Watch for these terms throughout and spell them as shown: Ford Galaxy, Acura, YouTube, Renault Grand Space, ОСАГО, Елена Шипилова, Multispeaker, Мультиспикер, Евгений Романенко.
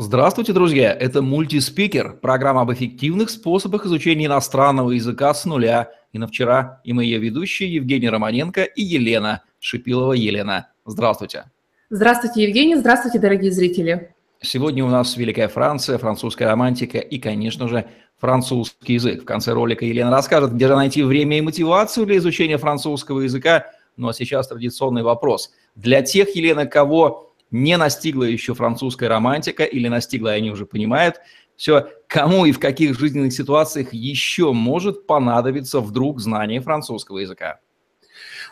Здравствуйте, друзья! Это Мультиспикер, программа об эффективных способах изучения иностранного языка с нуля. И на вчера и мы ее ведущие Евгений Романенко и Елена Шипилова. Елена, здравствуйте! Здравствуйте, Евгений! Здравствуйте, дорогие зрители! Сегодня у нас Великая Франция, французская романтика и, конечно же, французский язык. В конце ролика Елена расскажет, где же найти время и мотивацию для изучения французского языка. Ну а сейчас традиционный вопрос. Для тех, Елена, кого не настигла еще французская романтика или настигла, они уже понимают, все, кому и в каких жизненных ситуациях еще может понадобиться вдруг знание французского языка.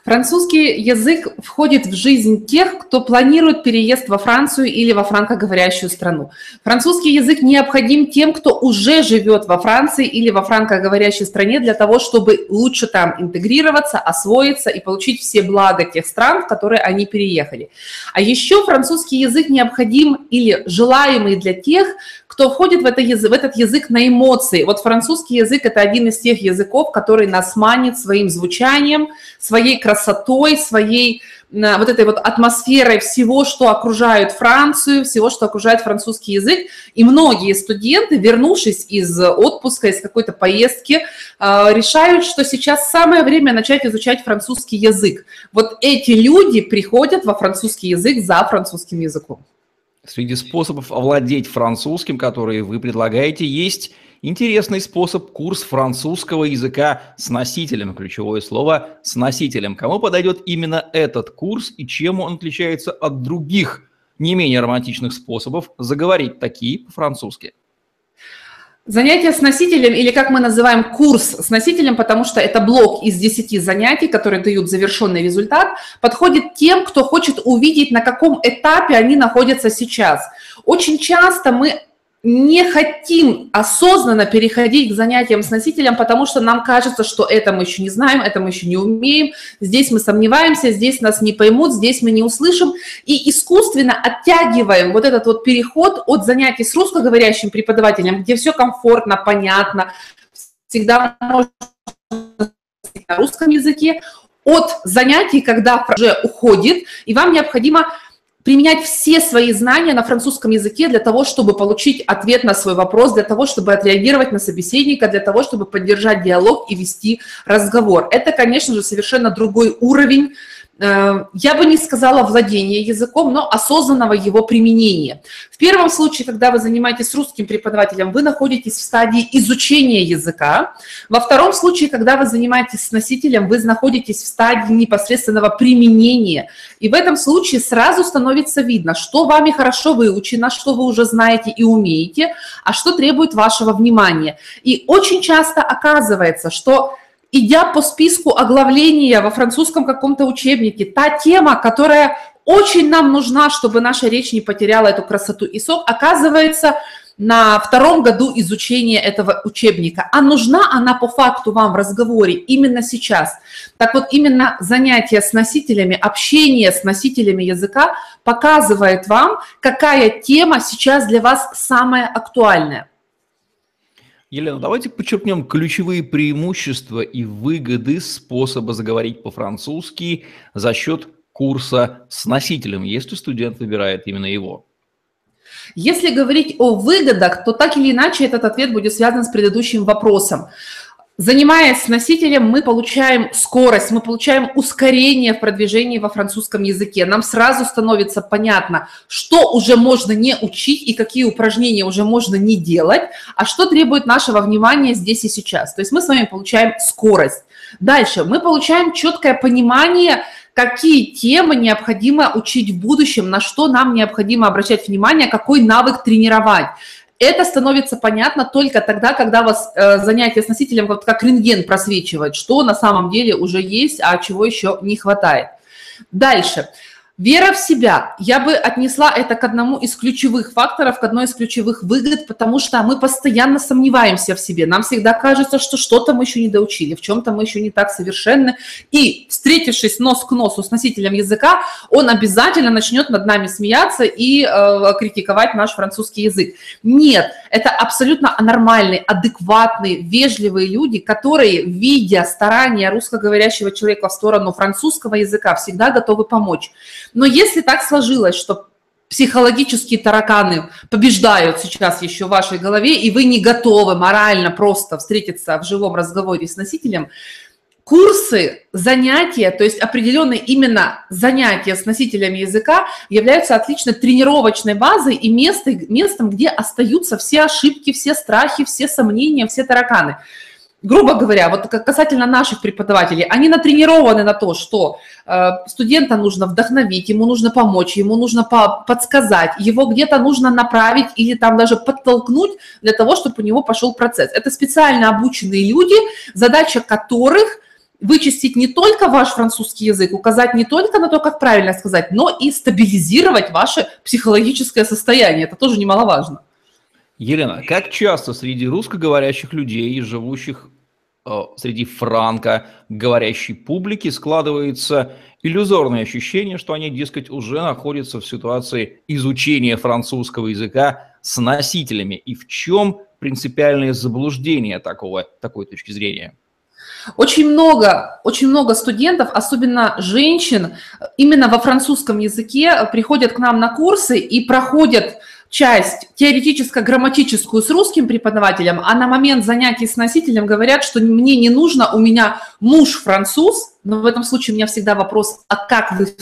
Французский язык входит в жизнь тех, кто планирует переезд во Францию или во франкоговорящую страну. Французский язык необходим тем, кто уже живет во Франции или во франкоговорящей стране для того, чтобы лучше там интегрироваться, освоиться и получить все блага тех стран, в которые они переехали. А еще французский язык необходим или желаемый для тех, кто входит в этот язык на эмоции. Вот французский язык – это один из тех языков, который нас манит своим звучанием, своей красотой, своей вот этой вот атмосферой всего, что окружает Францию, всего, что окружает французский язык. И многие студенты, вернувшись из отпуска, из какой-то поездки, решают, что сейчас самое время начать изучать французский язык. Вот эти люди приходят во французский язык за французским языком. Среди способов овладеть французским, которые вы предлагаете, есть интересный способ – курс французского языка с носителем. Ключевое слово – с носителем. Кому подойдет именно этот курс и чем он отличается от других не менее романтичных способов заговорить такие по-французски? Занятие с носителем, или как мы называем курс с носителем, потому что это блок из 10 занятий, которые дают завершенный результат, подходит тем, кто хочет увидеть, на каком этапе они находятся сейчас. Очень часто мы не хотим осознанно переходить к занятиям с носителем, потому что нам кажется, что это мы еще не знаем, это мы еще не умеем, здесь мы сомневаемся, здесь нас не поймут, здесь мы не услышим, и искусственно оттягиваем вот этот вот переход от занятий с русскоговорящим преподавателем, где все комфортно, понятно, всегда можно на русском языке, от занятий, когда уже уходит, и вам необходимо применять все свои знания на французском языке для того, чтобы получить ответ на свой вопрос, для того, чтобы отреагировать на собеседника, для того, чтобы поддержать диалог и вести разговор. Это, конечно же, совершенно другой уровень, я бы не сказала владения языком, но осознанного его применения. В первом случае, когда вы занимаетесь русским преподавателем, вы находитесь в стадии изучения языка. Во втором случае, когда вы занимаетесь с носителем, вы находитесь в стадии непосредственного применения. И в этом случае сразу становится видно, что вами хорошо выучено, что вы уже знаете и умеете, а что требует вашего внимания. И очень часто оказывается, что идя по списку оглавления во французском каком-то учебнике, та тема, которая очень нам нужна, чтобы наша речь не потеряла эту красоту и сок, оказывается на втором году изучения этого учебника. А нужна она по факту вам в разговоре именно сейчас. Так вот, именно занятие с носителями, общение с носителями языка показывает вам, какая тема сейчас для вас самая актуальная. Елена, давайте подчеркнем ключевые преимущества и выгоды способа заговорить по-французски за счет курса с носителем, если студент выбирает именно его. Если говорить о выгодах, то так или иначе этот ответ будет связан с предыдущим вопросом. Занимаясь с носителем, мы получаем скорость, мы получаем ускорение в продвижении во французском языке. Нам сразу становится понятно, что уже можно не учить и какие упражнения уже можно не делать, а что требует нашего внимания здесь и сейчас. То есть мы с вами получаем скорость. Дальше мы получаем четкое понимание, какие темы необходимо учить в будущем, на что нам необходимо обращать внимание, какой навык тренировать. Это становится понятно только тогда, когда у вас занятие с носителем как рентген просвечивает, что на самом деле уже есть, а чего еще не хватает. Дальше. Вера в себя. Я бы отнесла это к одному из ключевых факторов, к одной из ключевых выгод, потому что мы постоянно сомневаемся в себе. Нам всегда кажется, что что-то мы еще не доучили, в чем-то мы еще не так совершенны. И, встретившись нос к носу с носителем языка, он обязательно начнет над нами смеяться и критиковать наш французский язык. Нет, это абсолютно нормальные, адекватные, вежливые люди, которые, видя старания русскоговорящего человека в сторону французского языка, всегда готовы помочь. Но если так сложилось, что психологические тараканы побеждают сейчас еще в вашей голове, и вы не готовы морально просто встретиться в живом разговоре с носителем, курсы, занятия, то есть определенные именно занятия с носителями языка являются отлично тренировочной базой и местом, где остаются все ошибки, все страхи, все сомнения, все тараканы. Грубо говоря, вот касательно наших преподавателей, они натренированы на то, что студента нужно вдохновить, ему нужно помочь, ему нужно подсказать, его где-то нужно направить или там даже подтолкнуть для того, чтобы у него пошел процесс. Это специально обученные люди, задача которых вычистить не только ваш французский язык, указать не только на то, как правильно сказать, но и стабилизировать ваше психологическое состояние. Это тоже немаловажно. Елена, как часто среди русскоговорящих людей, живущих среди франкоговорящей публики, складывается иллюзорное ощущение, что они, дескать, уже находятся в ситуации изучения французского языка с носителями? И в чем принципиальное заблуждение такой точки зрения? Очень много студентов, особенно женщин, именно во французском языке приходят к нам на курсы и проходят часть теоретическо-грамматическую с русским преподавателем, а на момент занятий с носителем говорят, что мне не нужно, у меня муж француз, но в этом случае у меня всегда вопрос, а как вы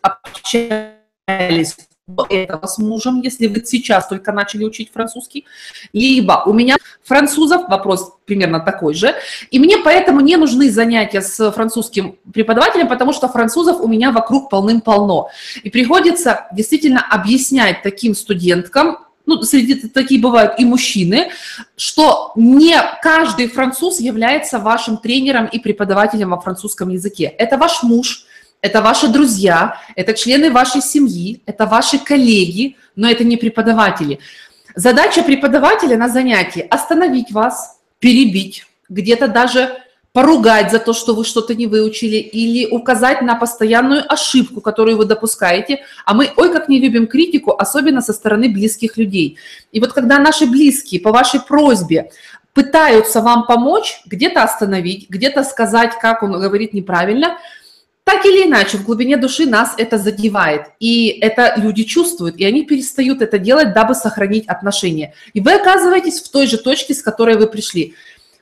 общались до этого с мужем, если вы сейчас только начали учить французский, либо у меня французов, вопрос примерно такой же, и мне поэтому не нужны занятия с французским преподавателем, потому что французов у меня вокруг полным-полно. И приходится действительно объяснять таким студенткам, ну, среди таких бывают и мужчины, что не каждый француз является вашим тренером и преподавателем во французском языке. Это ваш муж, это ваши друзья, это члены вашей семьи, это ваши коллеги, но это не преподаватели. Задача преподавателя на занятии – остановить вас, перебить, где-то даже поругать за то, что вы что-то не выучили, или указать на постоянную ошибку, которую вы допускаете. А мы, ой, как не любим критику, особенно со стороны близких людей. И вот когда наши близкие по вашей просьбе пытаются вам помочь, где-то остановить, где-то сказать, как он говорит неправильно – так или иначе, в глубине души нас это задевает, и это люди чувствуют, и они перестают это делать, дабы сохранить отношения. И вы оказываетесь в той же точке, с которой вы пришли.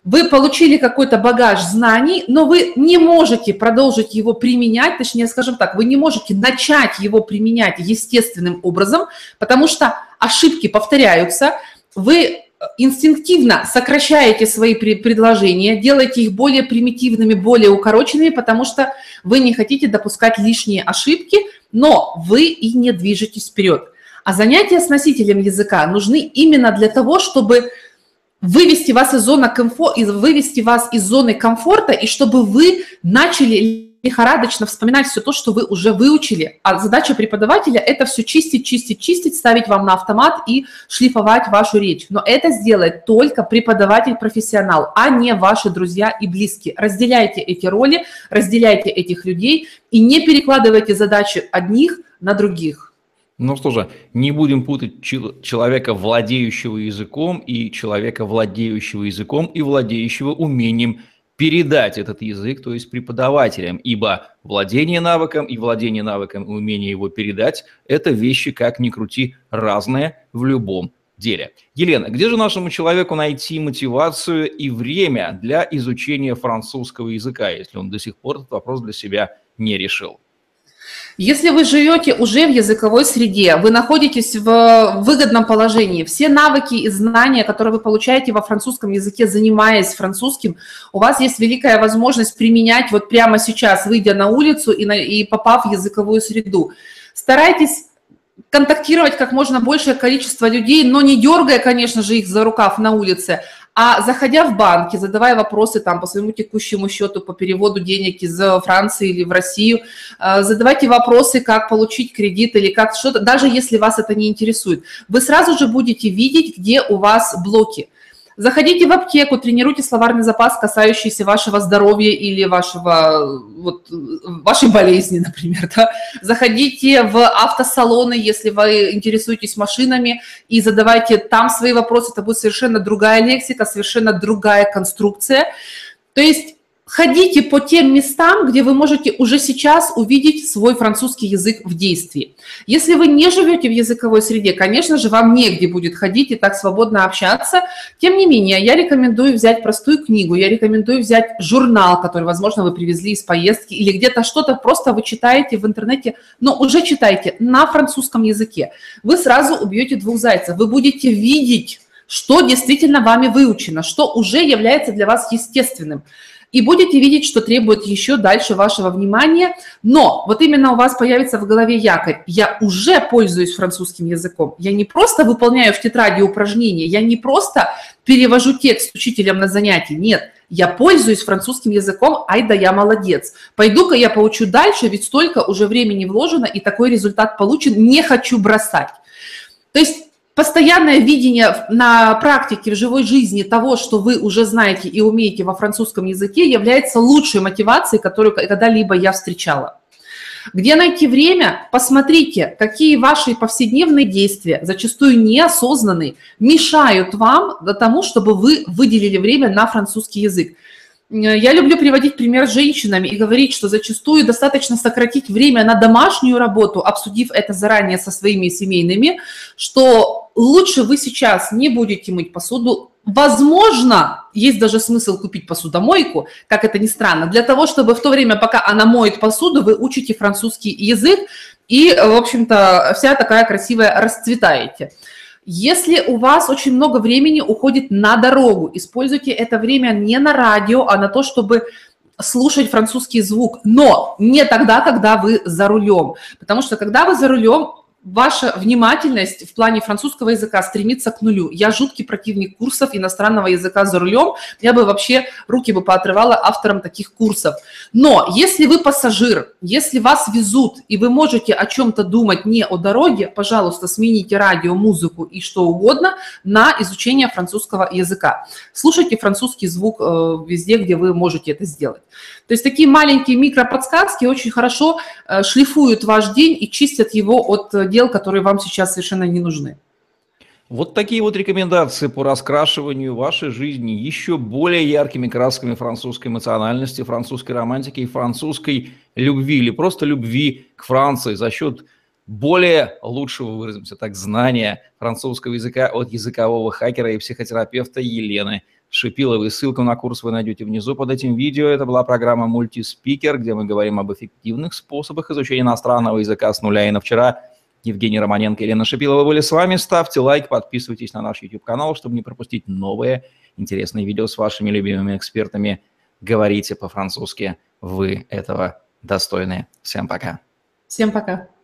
Вы получили какой-то багаж знаний, но вы не можете продолжить его применять, точнее, скажем так, вы не можете начать его применять естественным образом, потому что ошибки повторяются, вы инстинктивно сокращаете свои предложения, делаете их более примитивными, более укороченными, потому что вы не хотите допускать лишние ошибки, но вы и не движетесь вперед. А занятия с носителем языка нужны именно для того, чтобы вывести вас из зоны комфорта, и чтобы вы начали лихорадочно вспоминать все то, что вы уже выучили. А задача преподавателя – это все чистить, ставить вам на автомат и шлифовать вашу речь. Но это сделает только преподаватель-профессионал, а не ваши друзья и близкие. Разделяйте эти роли, разделяйте этих людей и не перекладывайте задачи одних на других. Ну что же, не будем путать человека, владеющего языком, и человека, владеющего умением передать этот язык, то есть преподавателям, ибо владение навыком и умение его передать – это вещи, как ни крути, разные в любом деле. Елена, где же нашему человеку найти мотивацию и время для изучения французского языка, если он до сих пор этот вопрос для себя не решил? Если вы живете уже в языковой среде, вы находитесь в выгодном положении, все навыки и знания, которые вы получаете во французском языке, занимаясь французским, у вас есть великая возможность применять вот прямо сейчас, выйдя на улицу и попав в языковую среду. Старайтесь контактировать как можно большее количество людей, но не дергая, конечно же, их за рукав на улице, а заходя в банки, задавая вопросы там по своему текущему счету, по переводу денег из Франции или в Россию, задавайте вопросы, как получить кредит или как что-то, даже если вас это не интересует. Вы сразу же будете видеть, где у вас блоки. Заходите в аптеку, тренируйте словарный запас, касающийся вашего здоровья или вашей болезни, например. Да? Заходите в автосалоны, если вы интересуетесь машинами, и задавайте там свои вопросы. Это будет совершенно другая лексика, совершенно другая конструкция. То есть ходите по тем местам, где вы можете уже сейчас увидеть свой французский язык в действии. Если вы не живете в языковой среде, конечно же, вам негде будет ходить и так свободно общаться. Тем не менее, я рекомендую взять простую книгу, я рекомендую взять журнал, который, возможно, вы привезли из поездки, или где-то что-то просто вы читаете в интернете, но уже читайте на французском языке. Вы сразу убьете двух зайцев, вы будете видеть, что действительно вами выучено, что уже является для вас естественным. И будете видеть, что требует еще дальше вашего внимания. Но вот именно у вас появится в голове якорь. Я уже пользуюсь французским языком. Я не просто выполняю в тетради упражнения. Я не просто перевожу текст учителям на занятия. Нет, я пользуюсь французским языком. Ай да я молодец. Пойду-ка я поучу дальше, ведь столько уже времени вложено, и такой результат получен. Не хочу бросать. То есть постоянное видение на практике в живой жизни того, что вы уже знаете и умеете во французском языке, является лучшей мотивацией, которую когда-либо я встречала. Где найти время? Посмотрите, какие ваши повседневные действия, зачастую неосознанные, мешают вам тому, чтобы вы выделили время на французский язык. Я люблю приводить пример с женщинами и говорить, что зачастую достаточно сократить время на домашнюю работу, обсудив это заранее со своими семейными, что лучше вы сейчас не будете мыть посуду. Возможно, есть даже смысл купить посудомойку, как это ни странно, для того, чтобы в то время, пока она моет посуду, вы учите французский язык и, в общем-то, вся такая красивая расцветаете. Если у вас очень много времени уходит на дорогу, используйте это время не на радио, а на то, чтобы слушать французский звук, но не тогда, когда вы за рулем, потому что когда вы за рулем, ваша внимательность в плане французского языка стремится к нулю. Я жуткий противник курсов иностранного языка за рулем. Я бы вообще руки бы поотрывала авторам таких курсов. Но если вы пассажир, если вас везут, и вы можете о чем-то думать не о дороге, пожалуйста, смените радио, музыку и что угодно на изучение французского языка. Слушайте французский звук везде, где вы можете это сделать. То есть такие маленькие микроподсказки очень хорошо шлифуют ваш день и чистят его от дел, которые вам сейчас совершенно не нужны. Вот такие вот рекомендации по раскрашиванию вашей жизни еще более яркими красками французской эмоциональности, французской романтики и французской любви, или просто любви к Франции за счет более лучшего, выразимся так, знания французского языка от языкового хакера и психотерапевта Елены Шипиловой. Ссылку на курс вы найдете внизу под этим видео. Это была программа Multispeaker, где мы говорим об эффективных способах изучения иностранного языка с нуля. И на вчера Евгений Романенко и Елена Шипилова были с вами. Ставьте лайк, подписывайтесь на наш YouTube-канал, чтобы не пропустить новые интересные видео с вашими любимыми экспертами. Говорите по-французски, вы этого достойны. Всем пока. Всем пока.